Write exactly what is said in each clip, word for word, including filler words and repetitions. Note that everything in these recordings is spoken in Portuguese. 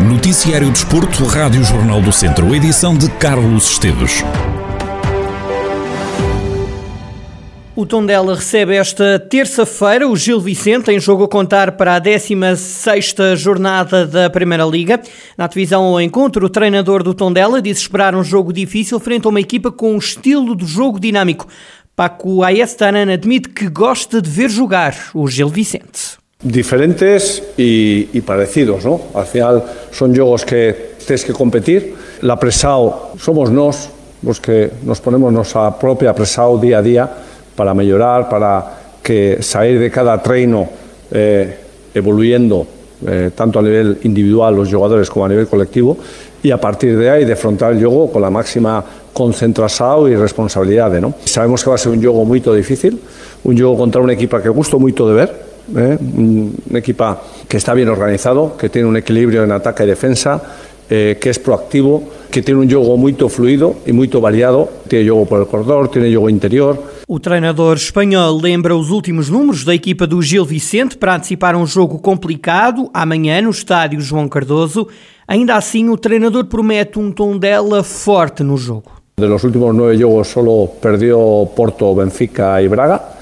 Noticiário Desporto, Rádio Jornal do Centro, edição de Carlos Esteves. O Tondela recebe esta terça-feira o Gil Vicente em jogo a contar para a décima sexta jornada da Primeira Liga. Na divisão ao encontro, o treinador do Tondela disse esperar um jogo difícil frente a uma equipa com um estilo de jogo dinâmico. Paco Ayestarán admite que gosta de ver jogar o Gil Vicente. Diferentes y, y parecidos, ¿no? Al final son juegos que tienes que competir. La presao somos nos, los que nos ponemos nuestra propia presao día a día, para mejorar, para que salir de cada treino eh, evoluyendo eh, tanto a nivel individual los jugadores como a nivel colectivo, y a partir de ahí de afrontar el juego con la máxima concentración y responsabilidad, ¿no? Sabemos que va a ser un juego muy difícil, un juego contra un equipo que gusto mucho de ver, eh, un equipo que está bien organizado, que tiene un equilibrio en ataque y defensa, Eh, que es proactivo, que tiene un juego muy fluido y muy variado, tiene juego por el corredor, tiene juego interior. O treinador espanhol lembra os últimos números da equipa do Gil Vicente para antecipar um jogo complicado amanhã no estádio João Cardoso. Ainda assim, o treinador promete um Tondela forte no jogo. De los últimos nueve juegos solo perdió Porto, Benfica y Braga,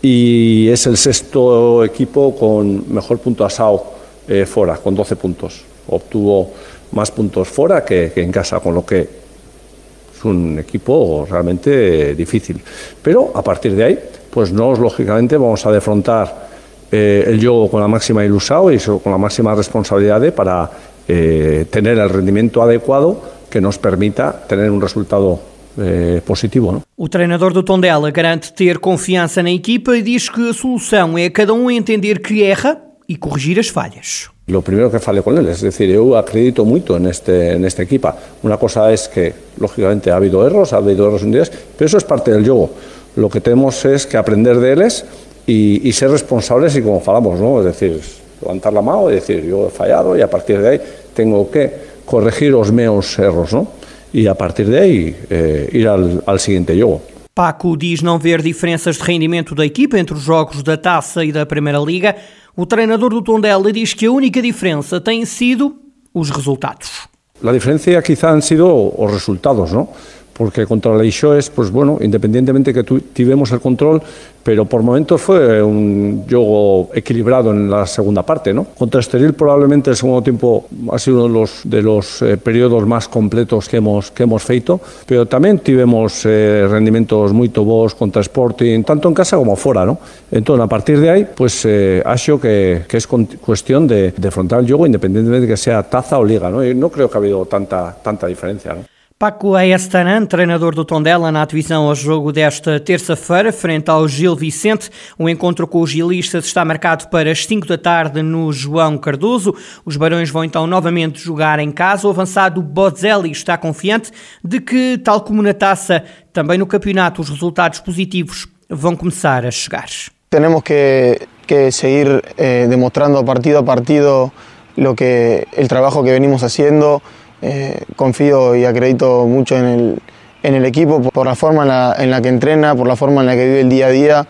y es el sexto equipo con mejor punto asado eh, fuera, con doce puntos. Obtuvo más puntos fuera que, que en casa, con lo que es un equipo realmente difícil. Pero a partir de ahí, pues nos lógicamente vamos a defrontar eh, el juego con la máxima ilusión y con la máxima responsabilidad para eh, tener el rendimiento adecuado que nos permita tener un resultado eh, positivo, ¿no? O treinador do Tondela garante ter confiança na equipa e diz que a solução é cada um entender que erra y corregir las fallas. Lo primero que fale con él, es decir, yo acredito mucho en este en esta equipa. Una cosa es que lógicamente ha habido errores, ha habido errores un día, pero eso es parte del juego. Lo que tenemos es que aprender de ellos y, y ser responsables y como falamos, ¿no? Es decir, levantar la mano y decir, yo he fallado y a partir de ahí tengo que corregir los meus errores, ¿no? Y a partir de ahí eh, ir al, al siguiente juego. Paco diz não ver diferenças de rendimento da equipa entre os jogos da Taça e da Primeira Liga. O treinador do Tondela diz que a única diferença tem sido os resultados. La diferencia quizá han sido los resultados, ¿no? Porque contra el Eixoes, pues bueno, independientemente que tuvimos el control, pero por momentos fue un juego equilibrado en la segunda parte, ¿no? Contra Estoril probablemente el segundo tiempo ha sido uno de los, de los eh, periodos más completos que hemos, que hemos feito, pero también tuvimos eh, rendimientos muy tobos contra Sporting, tanto en casa como fuera, ¿no? Entonces, a partir de ahí, pues eh, ha sido que, que es con, cuestión de, de afrontar el juego independientemente de que sea taza o liga, ¿no? Y no creo que ha habido tanta, tanta diferencia, ¿no? Paco Ayestarán, treinador do Tondela, na divisão ao jogo desta terça-feira, frente ao Gil Vicente. O encontro com os gilistas está marcado para as cinco da tarde no João Cardoso. Os barões vão então novamente jogar em casa. O avançado Boselli está confiante de que, tal como na Taça, também no campeonato os resultados positivos vão começar a chegar. Temos que, que seguir eh, demonstrando partido a partido lo que, el trabajo que venimos haciendo. Eh, confío y acredito mucho en el, en el equipo por la forma en la, en la que entrena, por la forma en la que vive el día a día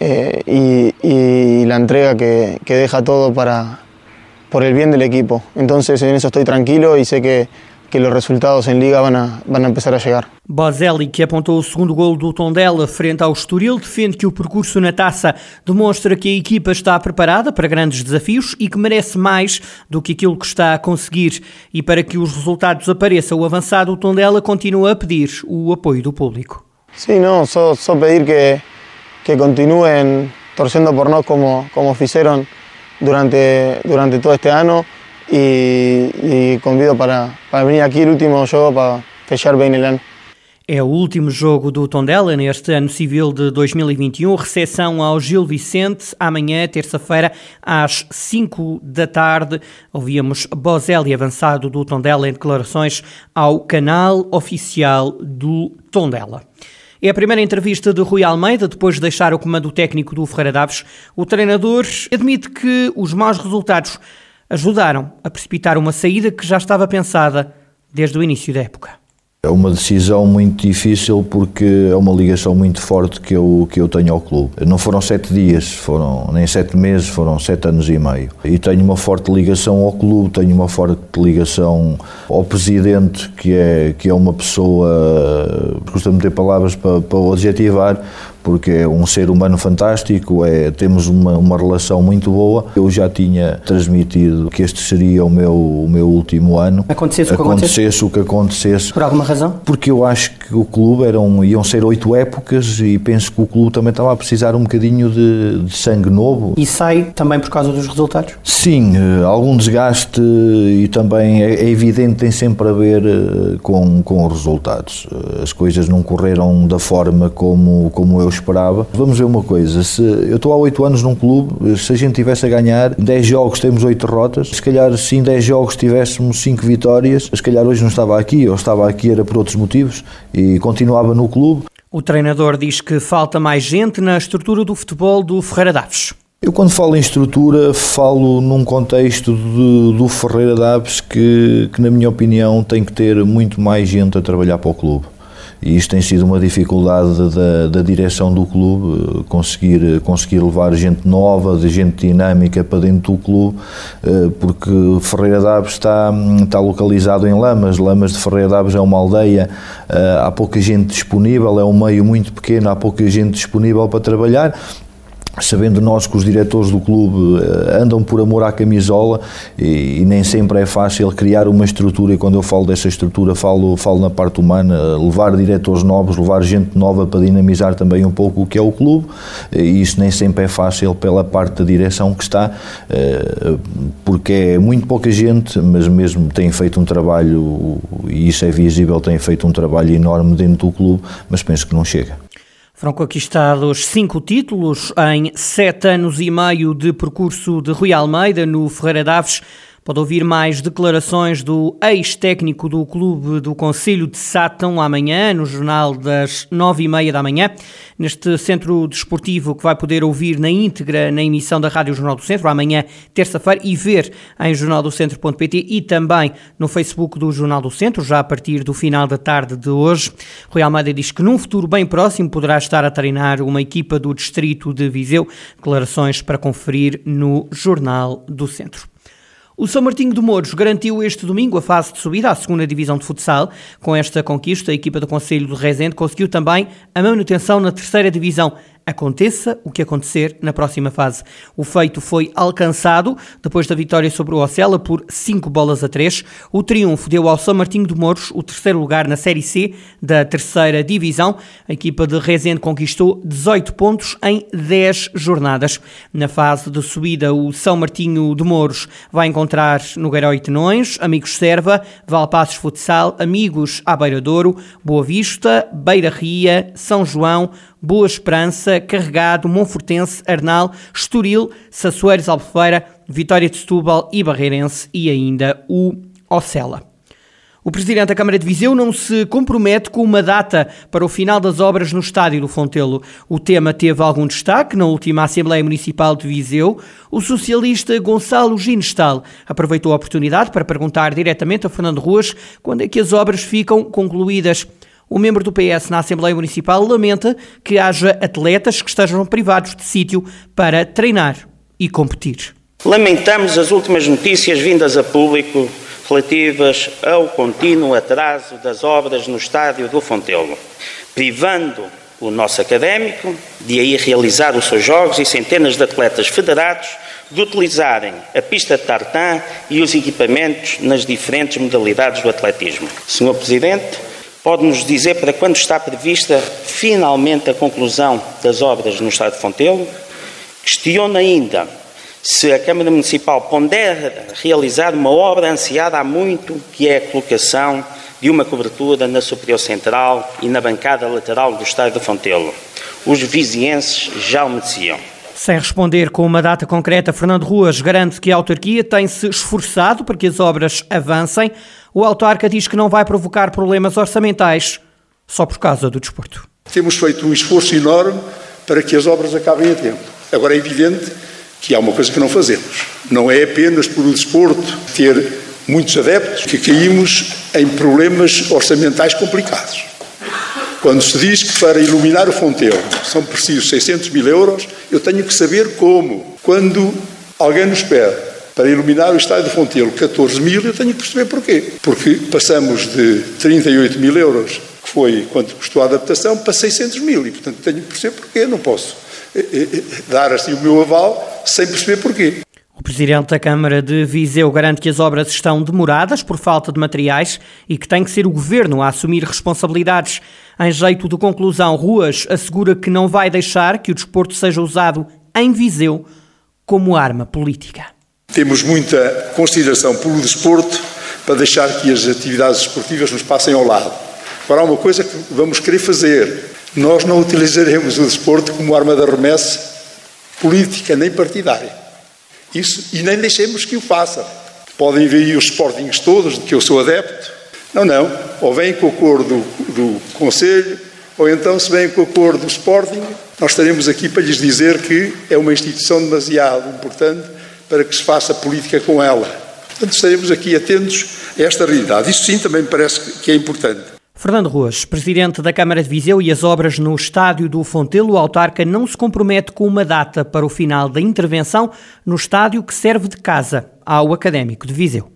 eh, y, y la entrega que, que deja todo para, por el bien del equipo. Entonces en eso estoy tranquilo y sé que, que los resultados en Liga van a, van a empezar a llegar. Boselli, que apontou o segundo golo do Tondela frente ao Estoril, defende que o percurso na Taça demonstra que a equipa está preparada para grandes desafios e que merece mais do que aquilo que está a conseguir. E para que os resultados apareçam, o avançado do Tondela continua a pedir o apoio do público. Sim, não, só, só pedir que, que continuen torcendo por nós como, como fizeram durante, durante todo este ano e, e convido para, para vir aqui o último jogo para fechar bem o ano. É o último jogo do Tondela neste ano civil de dois mil e vinte e um, recepção ao Gil Vicente, amanhã, terça-feira, às cinco da tarde. Ouvíamos Boselli, avançado do Tondela, em declarações ao canal oficial do Tondela. É a primeira entrevista de Rui Almeida, depois de deixar o comando técnico do Ferreira de Aves. O treinador admite que os maus resultados ajudaram a precipitar uma saída que já estava pensada desde o início da época. É uma decisão muito difícil porque é uma ligação muito forte que eu, que eu tenho ao clube. Não foram sete dias, foram nem sete meses, foram sete anos e meio. E tenho uma forte ligação ao clube, tenho uma forte ligação ao presidente, que é, que é uma pessoa, custa-me ter palavras para, para o adjetivar, porque é um ser humano fantástico, é, temos uma, uma relação muito boa. Eu já tinha transmitido que este seria o meu, o meu último ano. Acontecesse o que acontecesse. o que acontecesse. Por alguma razão? Porque eu acho que o clube, eram, iam ser oito épocas e penso que o clube também estava a precisar um bocadinho de, de sangue novo. E sai também por causa dos resultados? Sim, algum desgaste e também é, é evidente, tem sempre a ver com, com os resultados. As coisas não correram da forma como, como eu esperava. Vamos ver uma coisa, se eu estou há oito anos num clube, se a gente estivesse a ganhar dez jogos, temos oito derrotas, se calhar se em dez jogos tivéssemos cinco vitórias, se calhar hoje não estava aqui, ou estava aqui era por outros motivos e continuava no clube. O treinador diz que falta mais gente na estrutura do futebol do Ferreira de Aves. Eu quando falo em estrutura, falo num contexto de, do Ferreira de Aves que, que na minha opinião tem que ter muito mais gente a trabalhar para o clube. E isto tem sido uma dificuldade da, da direção do clube, conseguir, conseguir levar gente nova, de gente dinâmica para dentro do clube, porque Ferreira de Aves está, está localizado em Lamas, Lamas de Ferreira de Aves é uma aldeia, há pouca gente disponível, é um meio muito pequeno, há pouca gente disponível para trabalhar. Sabendo nós que os diretores do clube andam por amor à camisola e, e nem sempre é fácil criar uma estrutura, e quando eu falo dessa estrutura falo, falo na parte humana, levar diretores novos, levar gente nova para dinamizar também um pouco o que é o clube, e isso nem sempre é fácil pela parte da direção que está, porque é muito pouca gente, mas mesmo tem feito um trabalho, e isso é visível, tem feito um trabalho enorme dentro do clube, mas penso que não chega. Foram conquistados cinco títulos em sete anos e meio de percurso de Rui Almeida no Ferreira de Aves. Pode ouvir mais declarações do ex-técnico do clube do Conselho de Satão amanhã, no Jornal das Nove e Meia da manhã. Neste centro desportivo que vai poder ouvir na íntegra na emissão da Rádio Jornal do Centro, amanhã, terça-feira, e ver em jornal do centro ponto p t e também no Facebook do Jornal do Centro, já a partir do final da tarde de hoje. Rui Almeida diz que num futuro bem próximo poderá estar a treinar uma equipa do Distrito de Viseu. Declarações para conferir no Jornal do Centro. O São Martinho de Mouros garantiu este domingo a fase de subida à segunda divisão de futsal. Com esta conquista, a equipa do Conselho de Resende conseguiu também a manutenção na terceira divisão. Aconteça o que acontecer na próxima fase. O feito foi alcançado depois da vitória sobre o Ocela por cinco bolas a três. O triunfo deu ao São Martinho de Mouros o terceiro lugar na Série C da terceira divisão. A equipa de Resende conquistou dezoito pontos em dez jornadas. Na fase de subida, o São Martinho de Mouros vai encontrar Nogueirão e Tenões, Amigos Serva, Valpaços Futsal, Amigos à Beira de Ouro, Boa Vista, Beira Ria, São João, Boa Esperança, Carregado, Monfortense, Arnal, Estoril, Sassueiros Albufeira, Vitória de Setúbal e Barreirense e ainda o Ocela. O presidente da Câmara de Viseu não se compromete com uma data para o final das obras no Estádio do Fontelo. O tema teve algum destaque na última Assembleia Municipal de Viseu. O socialista Gonçalo Ginestal aproveitou a oportunidade para perguntar diretamente a Fernando Ruas quando é que as obras ficam concluídas. O membro do P S na Assembleia Municipal lamenta que haja atletas que estejam privados de sítio para treinar e competir. Lamentamos as últimas notícias vindas a público relativas ao contínuo atraso das obras no Estádio do Fontelo, privando o nosso académico de aí realizar os seus jogos e centenas de atletas federados de utilizarem a pista de tartan e os equipamentos nas diferentes modalidades do atletismo. senhor Presidente, pode-nos dizer para quando está prevista finalmente a conclusão das obras no Estádio de Fontelo? Questiono ainda se a Câmara Municipal pondera realizar uma obra ansiada há muito, que é a colocação de uma cobertura na superior central e na bancada lateral do Estádio de Fontelo. Os vizienses já o mereciam. Sem responder com uma data concreta, Fernando Ruas garante que a autarquia tem-se esforçado para que as obras avancem. O autarca diz que não vai provocar problemas orçamentais só por causa do desporto. Temos feito um esforço enorme para que as obras acabem a tempo. Agora é evidente que há uma coisa que não fazemos. Não é apenas por o desporto ter muitos adeptos, que caímos em problemas orçamentais complicados. Quando se diz que para iluminar o Fontelo são precisos seiscentos mil euros, eu tenho que saber como. Quando alguém nos pede para iluminar o Estádio do Fontelo catorze mil, eu tenho que perceber porquê. Porque passamos de trinta e oito mil euros, que foi quanto custou a adaptação, para seiscentos mil. E, portanto, tenho que perceber porquê. Não posso dar assim o meu aval sem perceber porquê. O Presidente da Câmara de Viseu garante que as obras estão demoradas por falta de materiais e que tem que ser o Governo a assumir responsabilidades. Em jeito de conclusão, Ruas assegura que não vai deixar que o desporto seja usado em Viseu como arma política. Temos muita consideração pelo desporto para deixar que as atividades esportivas nos passem ao lado. Agora, há uma coisa que vamos querer fazer. Nós não utilizaremos o desporto como arma de arremesso política nem partidária. Isso, e nem deixemos que o façam. Podem vir aí os Sportings todos, de que eu sou adepto. Não, não. Ou vêm com a cor do, do Conselho, ou então se vêm com a cor do Sporting, nós estaremos aqui para lhes dizer que é uma instituição demasiado importante para que se faça política com ela. Portanto, estaremos aqui atentos a esta realidade. Isso sim também me parece que é importante. Fernando Ruas, Presidente da Câmara de Viseu, e as obras no Estádio do Fontelo, o autarca não se compromete com uma data para o final da intervenção no estádio que serve de casa ao Académico de Viseu.